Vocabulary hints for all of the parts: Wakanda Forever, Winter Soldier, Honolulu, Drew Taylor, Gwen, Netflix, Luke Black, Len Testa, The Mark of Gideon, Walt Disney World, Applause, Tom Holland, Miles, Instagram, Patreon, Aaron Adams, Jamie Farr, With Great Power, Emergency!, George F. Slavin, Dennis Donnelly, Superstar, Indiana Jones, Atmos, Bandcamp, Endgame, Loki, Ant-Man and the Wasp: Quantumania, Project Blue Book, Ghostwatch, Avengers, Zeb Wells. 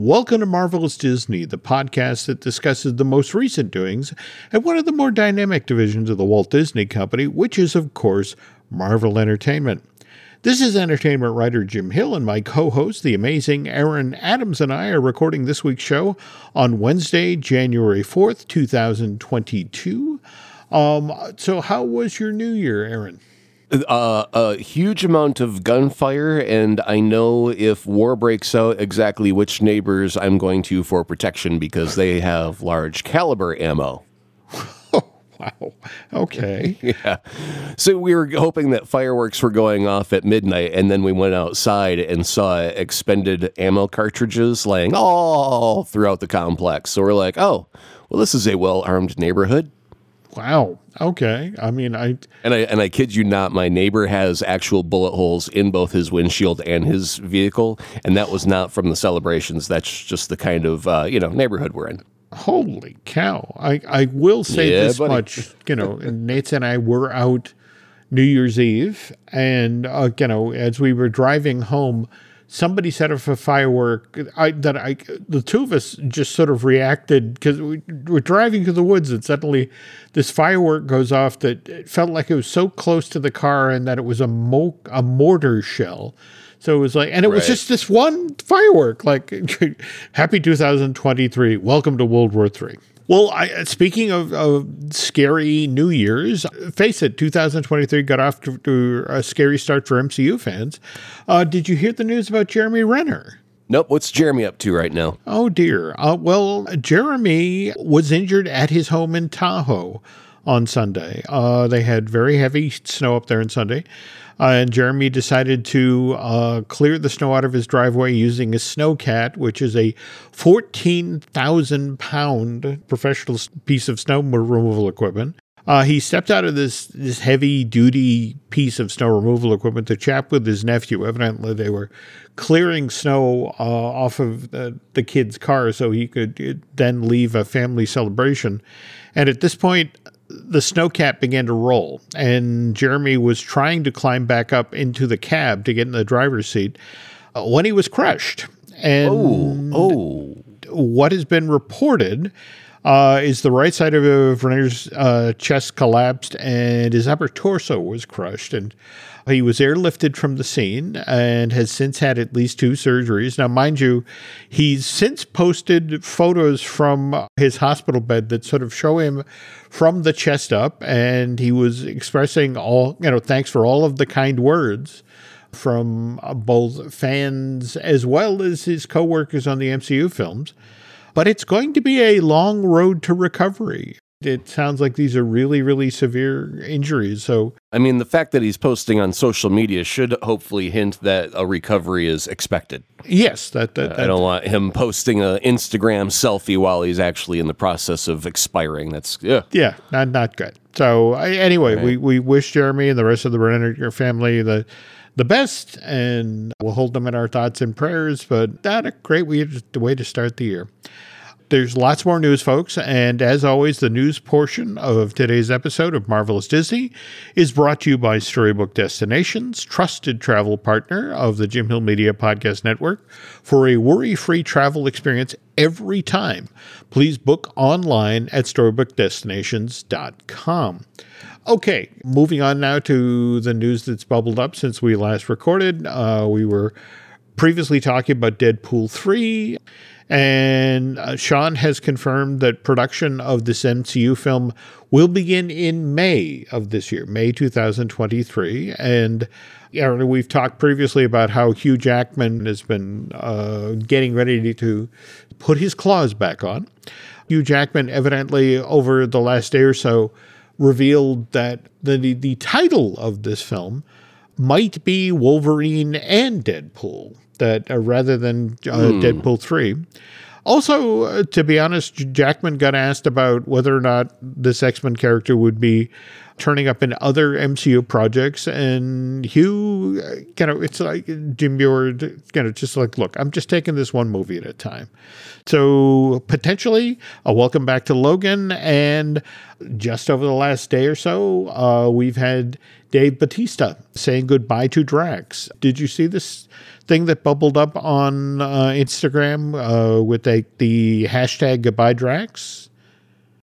Welcome to Marvelous Disney, the podcast that discusses the most recent doings at one of the more dynamic divisions of the Walt Disney Company, which is, of course, Marvel Entertainment. This is entertainment writer Jim Hill, and my co-host, the amazing Aaron Adams, and I are recording this week's show on Wednesday, January 4th, 2022. So how was your new year, Aaron? A huge amount of gunfire, and I know if war breaks out, exactly which neighbors I'm going to for protection because they have large caliber ammo. Wow. Okay. Yeah. So we were hoping that fireworks were going off at midnight, and then we went outside and saw expended ammo cartridges laying all throughout the complex. So we're like, oh, well, this is a well-armed neighborhood. Wow. Okay. I mean, I kid you not, my neighbor has actual bullet holes in both his windshield and his vehicle, and that was not from the celebrations. That's just the kind of neighborhood we're in. Holy cow. I will say this much, Nathan and I were out New Year's Eve, and, as we were driving home, somebody set off a firework the two of us just sort of reacted because we're driving through the woods, and suddenly this firework goes off that it felt like it was so close to the car and that it was a mortar shell. So it was like, and it was just this one firework, like, happy 2023. Welcome to World War III. Well, speaking of scary New Year's, face it, 2023 got off to a scary start for MCU fans. Did you hear the news about Jeremy Renner? Nope. What's Jeremy up to right now? Oh, dear. Well, Jeremy was injured at his home in Tahoe on Sunday. They had very heavy snow up there on Sunday. And Jeremy decided to clear the snow out of his driveway using his snowcat, which is a 14,000-pound professional piece of snow removal equipment. He stepped out of this heavy-duty piece of snow removal equipment to chat with his nephew. Evidently, they were clearing snow off of the kid's car so he could then leave a family celebration. And at this point, the snowcat began to roll, and Jeremy was trying to climb back up into the cab to get in the driver's seat when he was crushed. And what has been reported is the right side of Renner's chest collapsed and his upper torso was crushed. And he was airlifted from the scene and has since had at least 2 surgeries. Now, mind you, he's since posted photos from his hospital bed that sort of show him from the chest up. And he was expressing thanks for all of the kind words from both fans as well as his coworkers on the MCU films. But it's going to be a long road to recovery. It sounds like these are really, really severe injuries. So, I mean, the fact that he's posting on social media should hopefully hint that a recovery is expected. Yes. I don't want him posting an Instagram selfie while he's actually in the process of expiring. That's, yeah, not good. So, anyway, right. we wish Jeremy and the rest of the Renner family the best, and we'll hold them in our thoughts and prayers, but that's a great way to start the year. There's lots more news, folks, and as always, the news portion of today's episode of Marvelous Disney is brought to you by Storybook Destinations, trusted travel partner of the Jim Hill Media Podcast Network. For a worry-free travel experience every time, please book online at storybookdestinations.com. Okay, moving on now to the news that's bubbled up since we last recorded. We were previously talking about Deadpool 3, and Sean has confirmed that production of this MCU film will begin in May of this year, May 2023. And Aaron, we've talked previously about how Hugh Jackman has been getting ready to put his claws back on. Hugh Jackman evidently over the last day or so revealed that the title of this film might be Wolverine and Deadpool, that rather than Deadpool 3. Also, to be honest, Jackman got asked about whether or not this X-Men character would be turning up in other MCU projects, and Hugh, it's like Jim Buard, just like, look, I'm just taking this one movie at a time. So potentially, a welcome back to Logan, and just over the last day or so, we've had Dave Bautista saying goodbye to Drax. Did you see this thing that bubbled up on Instagram with the hashtag Goodbye Drax?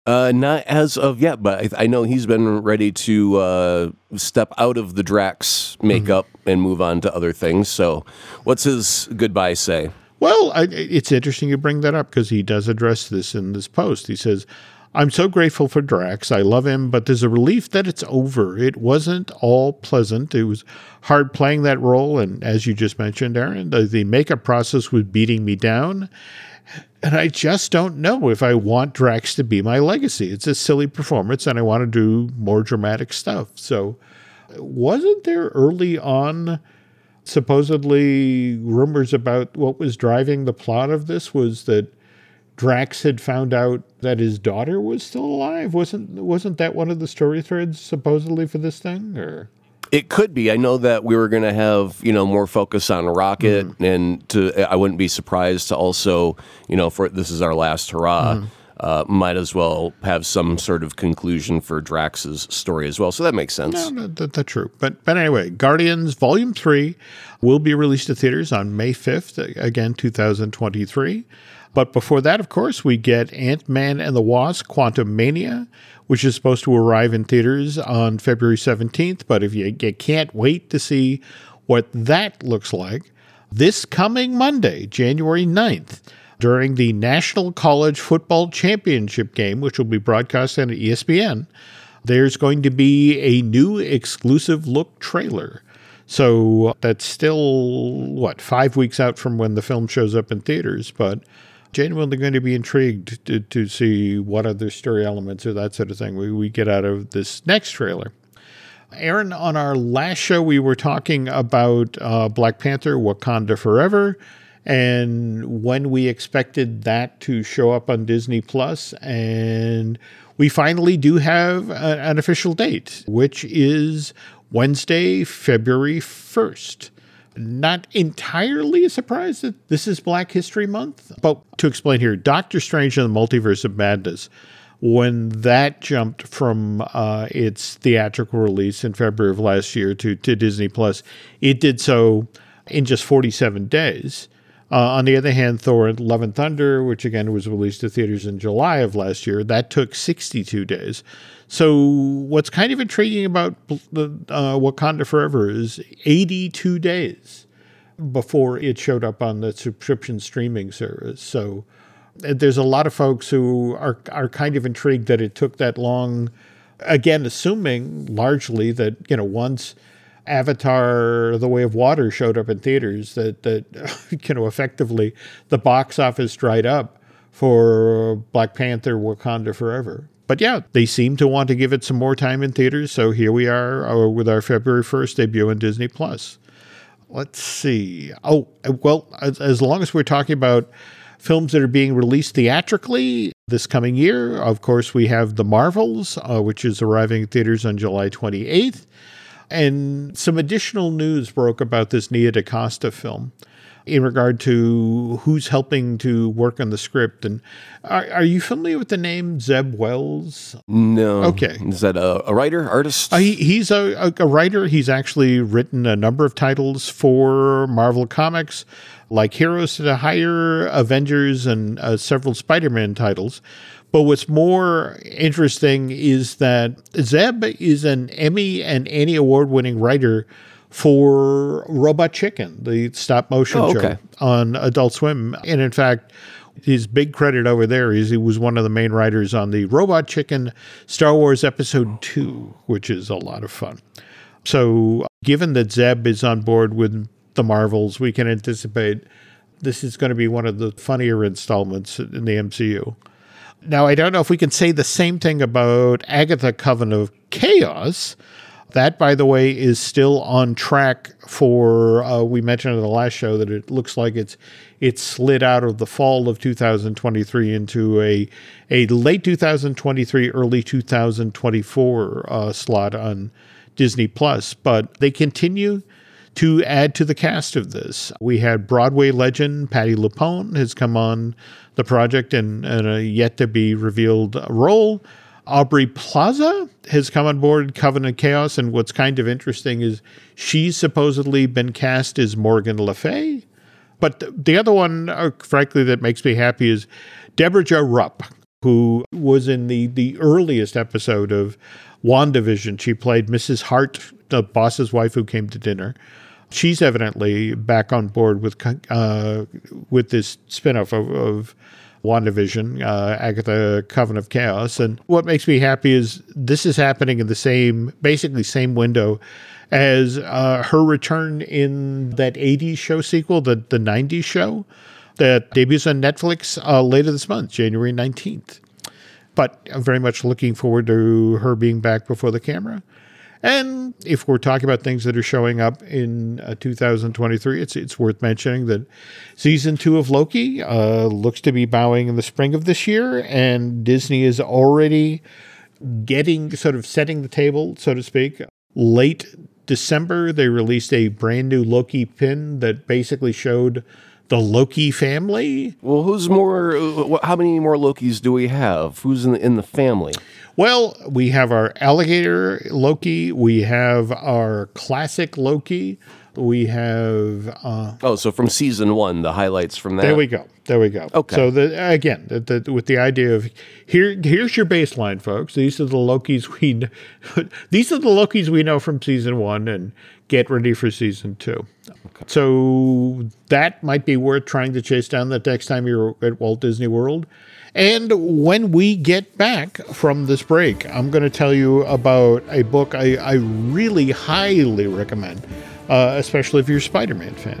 Not as of yet, but I know he's been ready to step out of the Drax makeup and move on to other things. So what's his goodbye say? Well, it's interesting you bring that up because he does address this in this post. He says, I'm so grateful for Drax. I love him, but there's a relief that it's over. It wasn't all pleasant. It was hard playing that role. And as you just mentioned, Aaron, the makeup process was beating me down. And I just don't know if I want Drax to be my legacy. It's a silly performance, and I want to do more dramatic stuff. So wasn't there early on supposedly rumors about what was driving the plot of this was that Drax had found out that his daughter was still alive. Wasn't that one of the story threads supposedly for this thing? Or it could be. I know that we were going to have more focus on Rocket, and I wouldn't be surprised to also for this is our last hurrah. Might as well have some sort of conclusion for Drax's story as well. So that makes sense. No, that's true. But anyway, Guardians Volume 3 will be released to theaters on May 5th, again, 2023. But before that, of course, we get Ant-Man and the Wasp: Quantumania, which is supposed to arrive in theaters on February 17th. But if you can't wait to see what that looks like, this coming Monday, January 9th, during the National College Football Championship game, which will be broadcast on ESPN, there's going to be a new exclusive look trailer. So that's still, 5 weeks out from when the film shows up in theaters, but genuinely going to be intrigued to see what other story elements or that sort of thing we get out of this next trailer. Aaron, on our last show, we were talking about Black Panther, Wakanda Forever, and when we expected that to show up on Disney Plus, and we finally do have an official date, which is Wednesday, February 1st. Not entirely a surprise that this is Black History Month, but to explain here, Doctor Strange and the Multiverse of Madness, when that jumped from its theatrical release in February of last year to Disney Plus, it did so in just 47 days. On the other hand, Thor, Love and Thunder, which again was released to theaters in July of last year, that took 62 days. So what's kind of intriguing about Wakanda Forever is 82 days before it showed up on the subscription streaming service. So there's a lot of folks who are kind of intrigued that it took that long, again, assuming largely that, once Avatar: The Way of Water showed up in theaters, that effectively the box office dried up for Black Panther: Wakanda Forever. But yeah, they seem to want to give it some more time in theaters, so here we are with our February 1st debut on Disney+. Let's see. Oh, well, as long as we're talking about films that are being released theatrically this coming year, of course, we have The Marvels, which is arriving in theaters on July 28th. And some additional news broke about this Nia DaCosta film in regard to who's helping to work on the script. And are you familiar with the name Zeb Wells? No. Okay. Is that a writer, artist? He's a writer. He's actually written a number of titles for Marvel Comics, like Heroes to Hire, Avengers, and several Spider-Man titles. But what's more interesting is that Zeb is an Emmy and Annie Award-winning writer for Robot Chicken, the stop-motion show on Adult Swim. And in fact, his big credit over there is he was one of the main writers on the Robot Chicken Star Wars Episode 2, which is a lot of fun. So given that Zeb is on board with The Marvels, we can anticipate this is going to be one of the funnier installments in the MCU. Now, I don't know if we can say the same thing about Agatha Coven of Chaos. That, by the way, is still on track for, we mentioned in the last show that it looks like it's slid out of the fall of 2023 into a late 2023, early 2024 slot on Disney+. But they continue to add to the cast of this. We had Broadway legend Patti LuPone has come on the project in a yet-to-be-revealed role. Aubrey Plaza has come on board Coven of Chaos, and what's kind of interesting is she's supposedly been cast as Morgan Le Fay. But the other one, frankly, that makes me happy is Deborah Jo Rupp, who was in the earliest episode of WandaVision. She played Mrs. Hart, the boss's wife who came to dinner. She's evidently back on board with this spinoff of WandaVision, Agatha Coven of Chaos. And what makes me happy is this is happening in the same window as her return in that 80s show sequel, the 90s show, that debuts on Netflix later this month, January 19th. But I'm very much looking forward to her being back before the camera. And if we're talking about things that are showing up in 2023, it's worth mentioning that season 2 of Loki looks to be bowing in the spring of this year, and Disney is already setting the table, so to speak. Late December, they released a brand new Loki pin that basically showed the Loki family. Well, how many more Lokis do we have? Who's in the family? Well, we have our alligator Loki. We have our classic Loki. We have... so from season 1, the highlights from that. There we go. Okay. So with the idea of, here's your baseline, folks. These are the Lokis we know from season 1, and get ready for season 2. Okay. So that might be worth trying to chase down the next time you're at Walt Disney World. And when we get back from this break, I'm going to tell you about a book I really highly recommend, especially if you're a Spider-Man fan.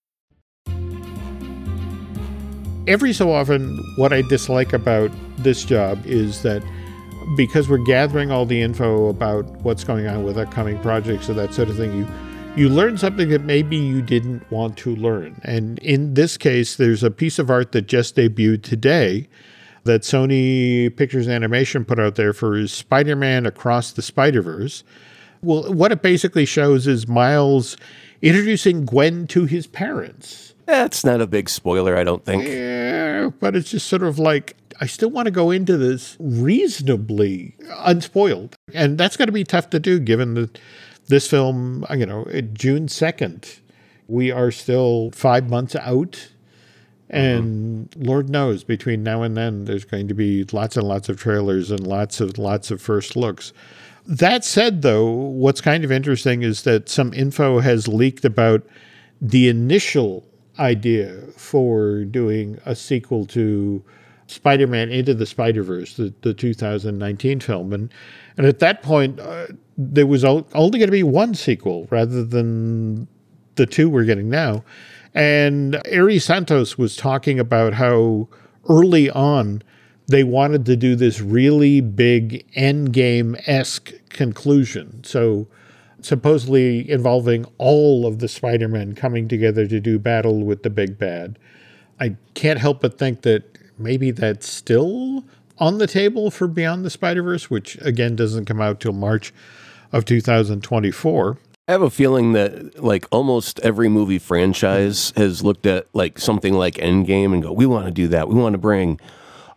Every so often, what I dislike about this job is that because we're gathering all the info about what's going on with upcoming projects or that sort of thing, you learn something that maybe you didn't want to learn. And in this case, there's a piece of art that just debuted today that Sony Pictures Animation put out there for Spider-Man Across the Spider-Verse. Well, what it basically shows is Miles introducing Gwen to his parents. That's not a big spoiler, I don't think. Yeah, but it's just sort of like, I still want to go into this reasonably unspoiled. And that's going to be tough to do, given that this film, June 2nd, we are still 5 months out. And Lord knows, between now and then, there's going to be lots and lots of trailers and lots of first looks. That said, though, what's kind of interesting is that some info has leaked about the initial idea for doing a sequel to Spider-Man Into the Spider-Verse, the 2019 film. And at that point, there was only going to be one sequel rather than the two we're getting now. And Ari Santos was talking about how early on they wanted to do this really big Endgame-esque conclusion. So supposedly involving all of the Spider-Men coming together to do battle with the big bad. I can't help but think that maybe that's still on the table for Beyond the Spider-Verse, which, again, doesn't come out till March of 2024. I have a feeling that, like, almost every movie franchise has looked at, like, something like Endgame and go, we want to do that. We want to bring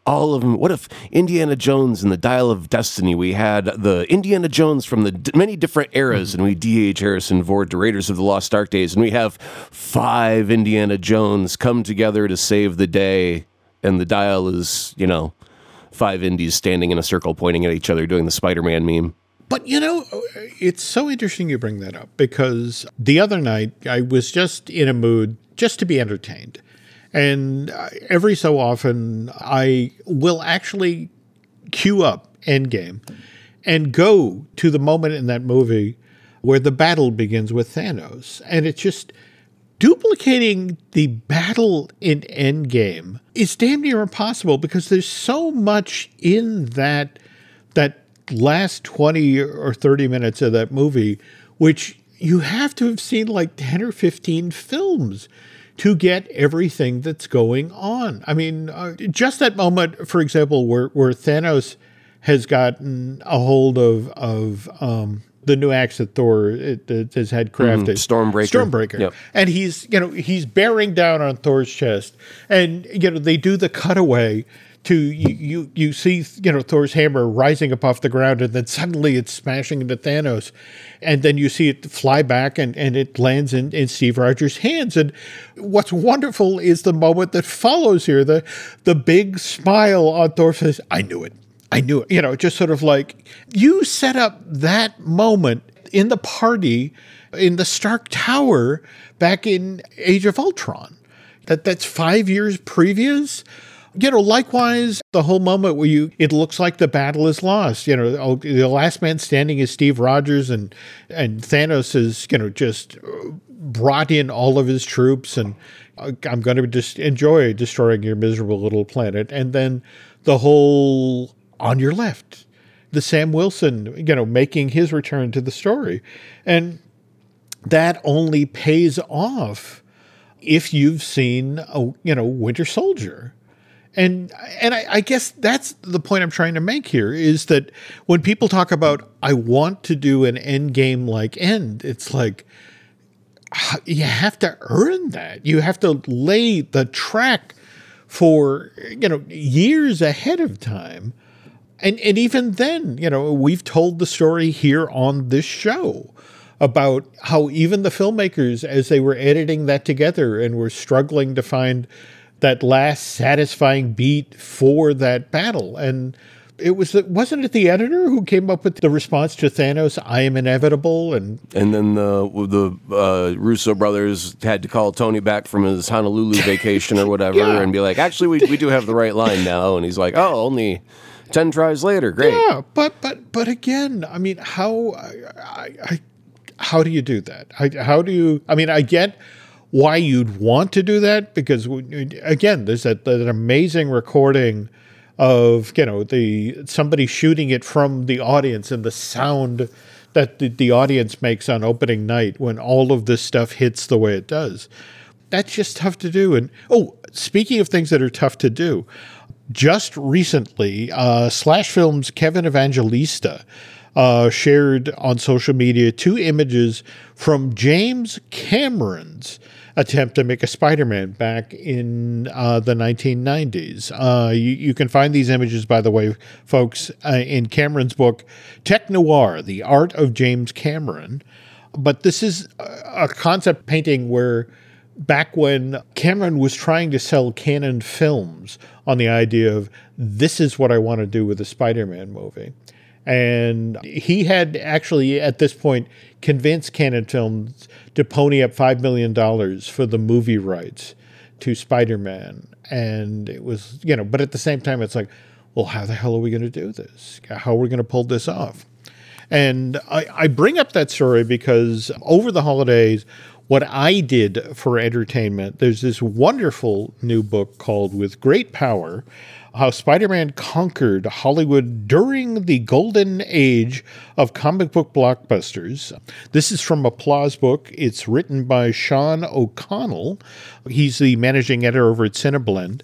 all of them. What if Indiana Jones and the Dial of Destiny? We had the Indiana Jones from the many different eras, and we D.H. Harrison Ford to Raiders of the Lost Ark days, and we have 5 Indiana Jones come together to save the day, and the dial is, 5 Indies standing in a circle pointing at each other doing the Spider-Man meme. But, it's so interesting you bring that up, because the other night I was just in a mood just to be entertained. And every so often, I will actually queue up Endgame and go to the moment in that movie where the battle begins with Thanos. And it's just duplicating the battle in Endgame is damn near impossible because there's so much in that last 20 or 30 minutes of that movie, which you have to have seen like 10 or 15 films to get everything that's going on. I mean, just that moment, for example, where Thanos has gotten a hold of the new axe that Thor has had crafted. Stormbreaker. Yep. And he's bearing down on Thor's chest. And, they do the cutaway to you see, Thor's hammer rising up off the ground, and then suddenly it's smashing into Thanos. And then you see it fly back and it lands in Steve Rogers' hands. And what's wonderful is the moment that follows here, the big smile on Thor's face. I knew it. Just sort of like you set up that moment in the party in the Stark Tower back in Age of Ultron. That's 5 years previous. Likewise, the whole moment where it looks like the battle is lost. The last man standing is Steve Rogers, and Thanos is, just brought in all of his troops, and I'm going to just enjoy destroying your miserable little planet. And then the whole on your left, the Sam Wilson, making his return to the story. And that only pays off if you've seen, Winter Soldier. And I guess that's the point I'm trying to make here, is that when people talk about, I want to do an Endgame-like end, it's like, you have to earn that. You have to lay the track for, years ahead of time. And even then, we've told the story here on this show about how even the filmmakers, as they were editing that together and were struggling to find that last satisfying beat for that battle. And wasn't it the editor who came up with the response to Thanos, I am inevitable? And then the Russo brothers had to call Tony back from his Honolulu vacation or whatever and be like, actually, we do have the right line now. And he's like, oh, only 10 tries later. Great. Yeah, but again, I mean, how do you do that? I get why you'd want to do that, because again, there's that amazing recording of somebody shooting it from the audience and the sound that the audience makes on opening night when all of this stuff hits the way it does. That's just tough to do. And speaking of things that are tough to do, just recently, Slash Film's Kevin Evangelista shared on social media two images from James Cameron's attempt to make a Spider-Man back in the 1990s. You can find these images, by the way, folks, in Cameron's book, Tech Noir, The Art of James Cameron. But this is a concept painting where back when Cameron was trying to sell Cannon Films on the idea of, this is what I want to do with a Spider-Man movie. And he had actually, at this point, convinced Cannon Films to pony up $5 million for the movie rights to Spider-Man. And it was, but at the same time, it's like, well, how the hell are we going to do this? How are we going to pull this off? And I bring up that story because over the holidays, what I did for entertainment, there's this wonderful new book called With Great Power, How Spider-Man Conquered Hollywood During the Golden Age of Comic Book Blockbusters. This is from Applause book. It's written by Sean O'Connell. He's the managing editor over at Cineblend.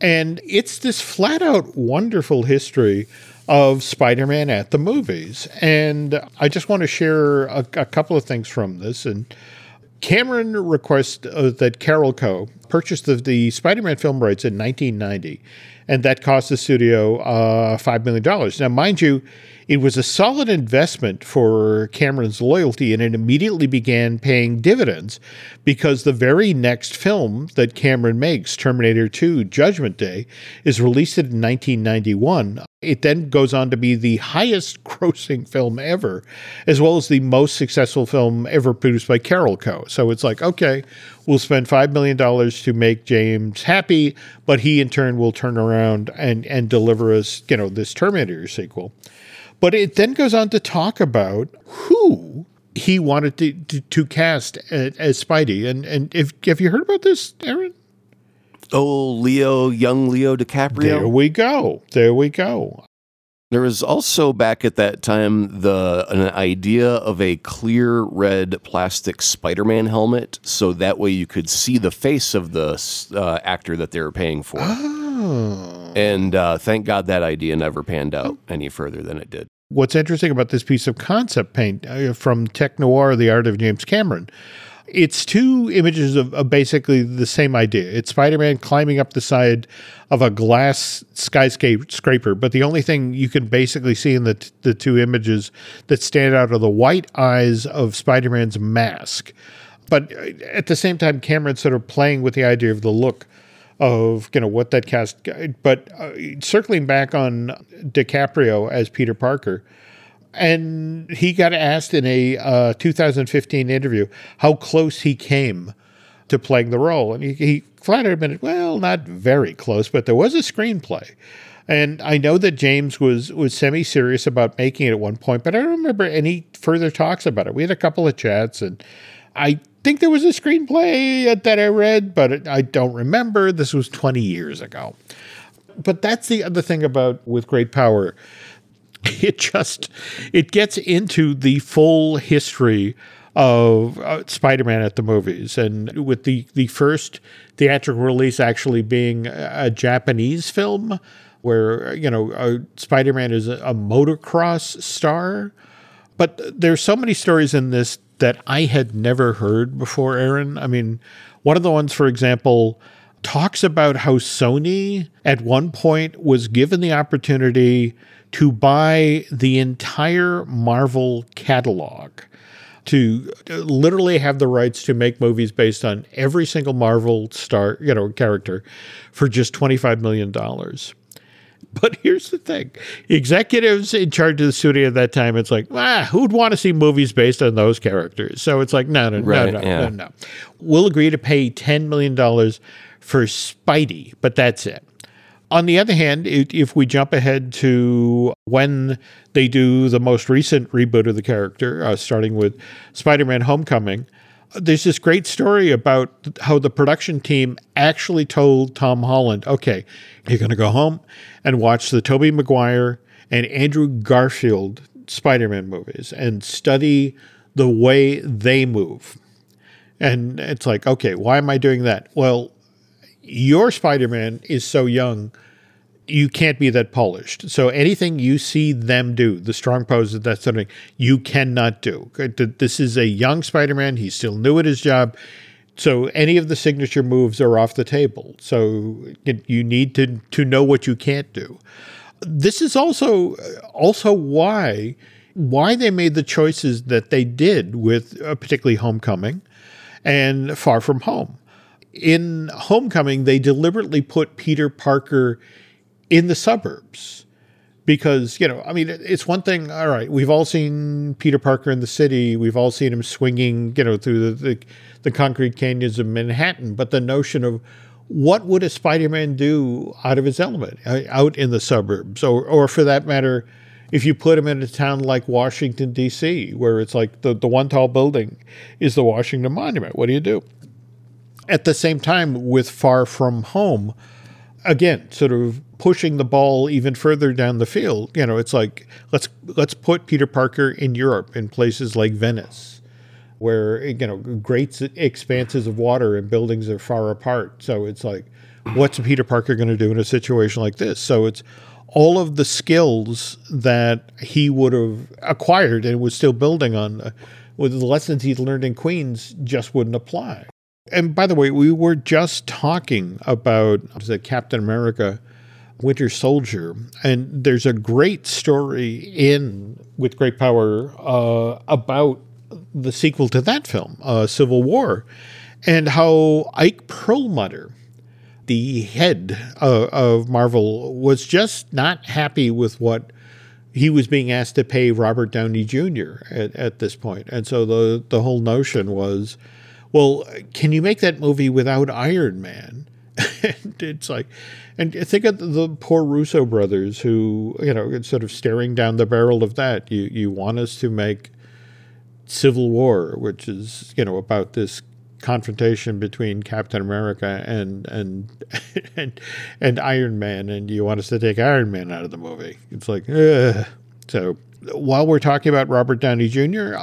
And it's this flat-out wonderful history of Spider-Man at the movies. And I just want to share a couple of things from this. And Cameron requests that Carol Co. purchased the Spider-Man film rights in 1990, and that cost the studio $5 million. Now, mind you, it was a solid investment for Cameron's loyalty, and it immediately began paying dividends because the very next film that Cameron makes, Terminator 2: Judgment Day, is released in 1991. It then goes on to be the highest grossing film ever, as well as the most successful film ever produced by Carol Co. So it's like, okay, we'll spend $5 million to make James happy, but he in turn will turn around and deliver us, this Terminator sequel. But it then goes on to talk about who he wanted to cast as Spidey. And if have you heard about this, Aaron? Oh, young Leo DiCaprio. There we go. There was also back at that time an idea of a clear red plastic Spider-Man helmet, so that way you could see the face of the actor that they were paying for. Oh. And thank God that idea never panned out any further than it did. What's interesting about this piece of concept paint from Tech Noir, The Art of James Cameron, it's two images of basically the same idea. It's Spider-Man climbing up the side of a glass skyscraper, but the only thing you can basically see in the two images that stand out are the white eyes of Spider-Man's mask. But at the same time, Cameron's sort of playing with the idea of the look of, you know, what that cast... But circling back on DiCaprio as Peter Parker... And he got asked in a 2015 interview how close he came to playing the role. And he flat out admitted, well, not very close, but there was a screenplay. And I know that James was semi-serious about making it at one point, but I don't remember any further talks about it. We had a couple of chats, and I think there was a screenplay that I read, but I don't remember. This was 20 years ago. But that's the other thing about With Great Power. It gets into the full history of Spider-Man at the movies, and with the first theatrical release actually being a Japanese film where, you know, Spider-Man is a motocross star. But there's so many stories in this that I had never heard before, Aaron. I mean, one of the ones, for example, talks about how Sony at one point was given the opportunity to buy the entire Marvel catalog, to literally have the rights to make movies based on every single Marvel star, you know, character for just $25 million. But here's the thing. Executives in charge of the studio at that time, it's like, who'd want to see movies based on those characters? So it's like, no. We'll agree to pay $10 million for Spidey, but that's it. On the other hand, if we jump ahead to when they do the most recent reboot of the character, starting with Spider-Man Homecoming, there's this great story about how the production team actually told Tom Holland, okay, you're going to go home and watch the Tobey Maguire and Andrew Garfield Spider-Man movies and study the way they move. And it's like, okay, why am I doing that? Well, your Spider-Man is so young, you can't be that polished. So anything you see them do, the strong poses, that sort of thing, you cannot do. This is a young Spider-Man. He's still new at his job. So any of the signature moves are off the table. So you need to know what you can't do. This is also why they made the choices that they did with particularly Homecoming and Far From Home. In Homecoming, they deliberately put Peter Parker in the suburbs because, you know, I mean, it's one thing, all right, we've all seen Peter Parker in the city. We've all seen him swinging, you know, through the concrete canyons of Manhattan. But the notion of what would a Spider-Man do out of his element, out in the suburbs, or for that matter, if you put him in a town like Washington, D.C., where it's like the one tall building is the Washington Monument, what do you do? At the same time, with Far From Home, again, sort of pushing the ball even further down the field, you know, it's like, let's put Peter Parker in Europe, in places like Venice, where, you know, great expanses of water and buildings are far apart. So it's like, what's Peter Parker going to do in a situation like this? So it's all of the skills that he would have acquired and was still building on with the lessons he'd learned in Queens just wouldn't apply. And by the way, we were just talking about Captain America, Winter Soldier, and there's a great story in With Great Power about the sequel to that film, Civil War, and how Ike Perlmutter, the head of Marvel, was just not happy with what he was being asked to pay Robert Downey Jr. at this point. And so the whole notion was, well, can you make that movie without Iron Man? And it's like, and think of the poor Russo brothers who, you know, sort of staring down the barrel of that. You want us to make Civil War, which is, you know, about this confrontation between Captain America and Iron Man, and you want us to take Iron Man out of the movie. It's like, ugh. So while we're talking about Robert Downey Jr.,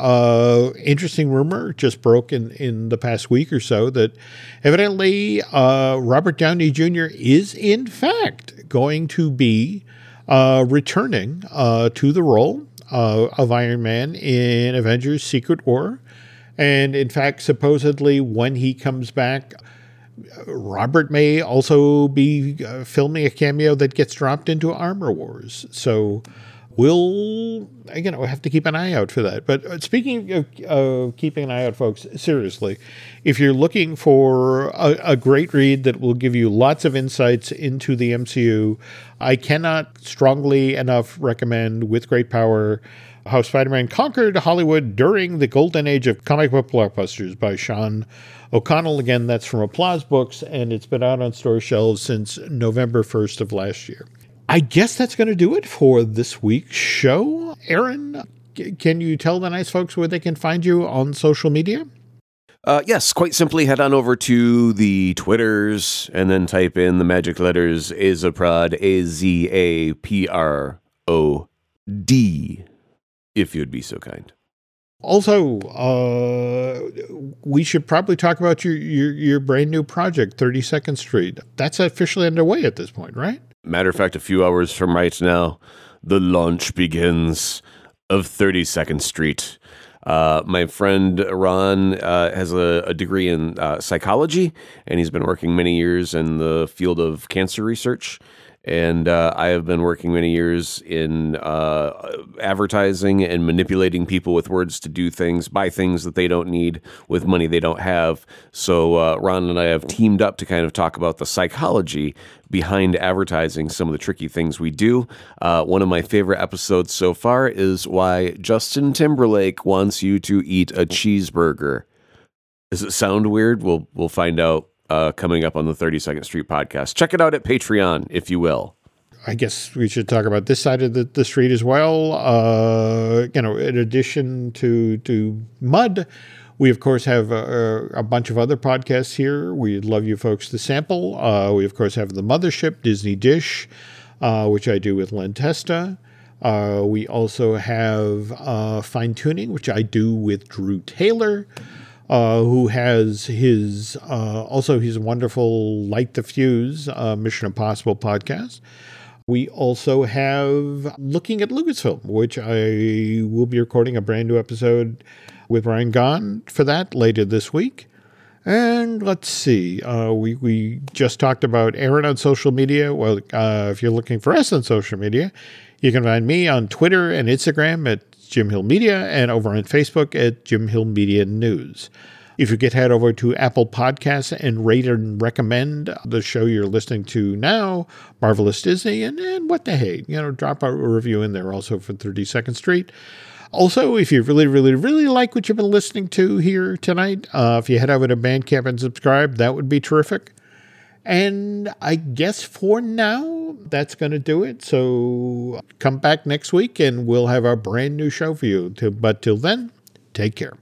interesting rumor just broke in the past week or so that evidently Robert Downey Jr. is in fact going to be returning to the role of Iron Man in Avengers Secret War. And in fact, supposedly when he comes back, Robert may also be filming a cameo that gets dropped into Armor Wars. So we'll, again, we'll have to keep an eye out for that. But speaking of keeping an eye out, folks, seriously, if you're looking for a great read that will give you lots of insights into the MCU, I cannot strongly enough recommend With Great Power: How Spider-Man Conquered Hollywood During the Golden Age of Comic Book Blockbusters by Sean O'Connell. Again, that's from Applause Books, and it's been out on store shelves since November 1st of last year. I guess that's going to do it for this week's show. Aaron, can you tell the nice folks where they can find you on social media? Yes, quite simply head on over to the Twitters and then type in the magic letters Azaprod, Azaprod. If you'd be so kind. Also, we should probably talk about your brand new project, 32nd Street. That's officially underway at this point, right? Matter of fact, a few hours from right now, the launch begins of 32nd Street. My friend Ron has a degree in psychology, and he's been working many years in the field of cancer research. And I have been working many years in advertising and manipulating people with words to do things, buy things that they don't need with money they don't have. So Ron and I have teamed up to kind of talk about the psychology behind advertising, some of the tricky things we do. One of my favorite episodes so far is why Justin Timberlake wants you to eat a cheeseburger. Does it sound weird? We'll find out. Coming up on the 32nd Street podcast. Check it out at Patreon, if you will. I guess we should talk about this side of the street as well. You know, in addition to Mud, we, of course, have a bunch of other podcasts here. We'd love you folks to sample. We, of course, have The Mothership, Disney Dish, which I do with Len Testa. We also have Fine Tuning, which I do with Drew Taylor, who has his, also his wonderful Light the Fuse, Mission Impossible podcast. We also have Looking at Lucasfilm, which I will be recording a brand new episode with Ryan Gaughan for that later this week. And let's see, we just talked about Aaron on social media. Well, if you're looking for us on social media, you can find me on Twitter and Instagram at Jim Hill Media, and over on Facebook at Jim Hill Media News. If you could head over to Apple Podcasts and rate and recommend the show you're listening to now, Marvelous Disney, and What the Hey, you know, drop a review in there also for 32nd Street. Also, if you really, really, really like what you've been listening to here tonight, if you head over to Bandcamp and subscribe, that would be terrific. And I guess for now, that's going to do it. So come back next week and we'll have our brand new show for you. But till then, take care.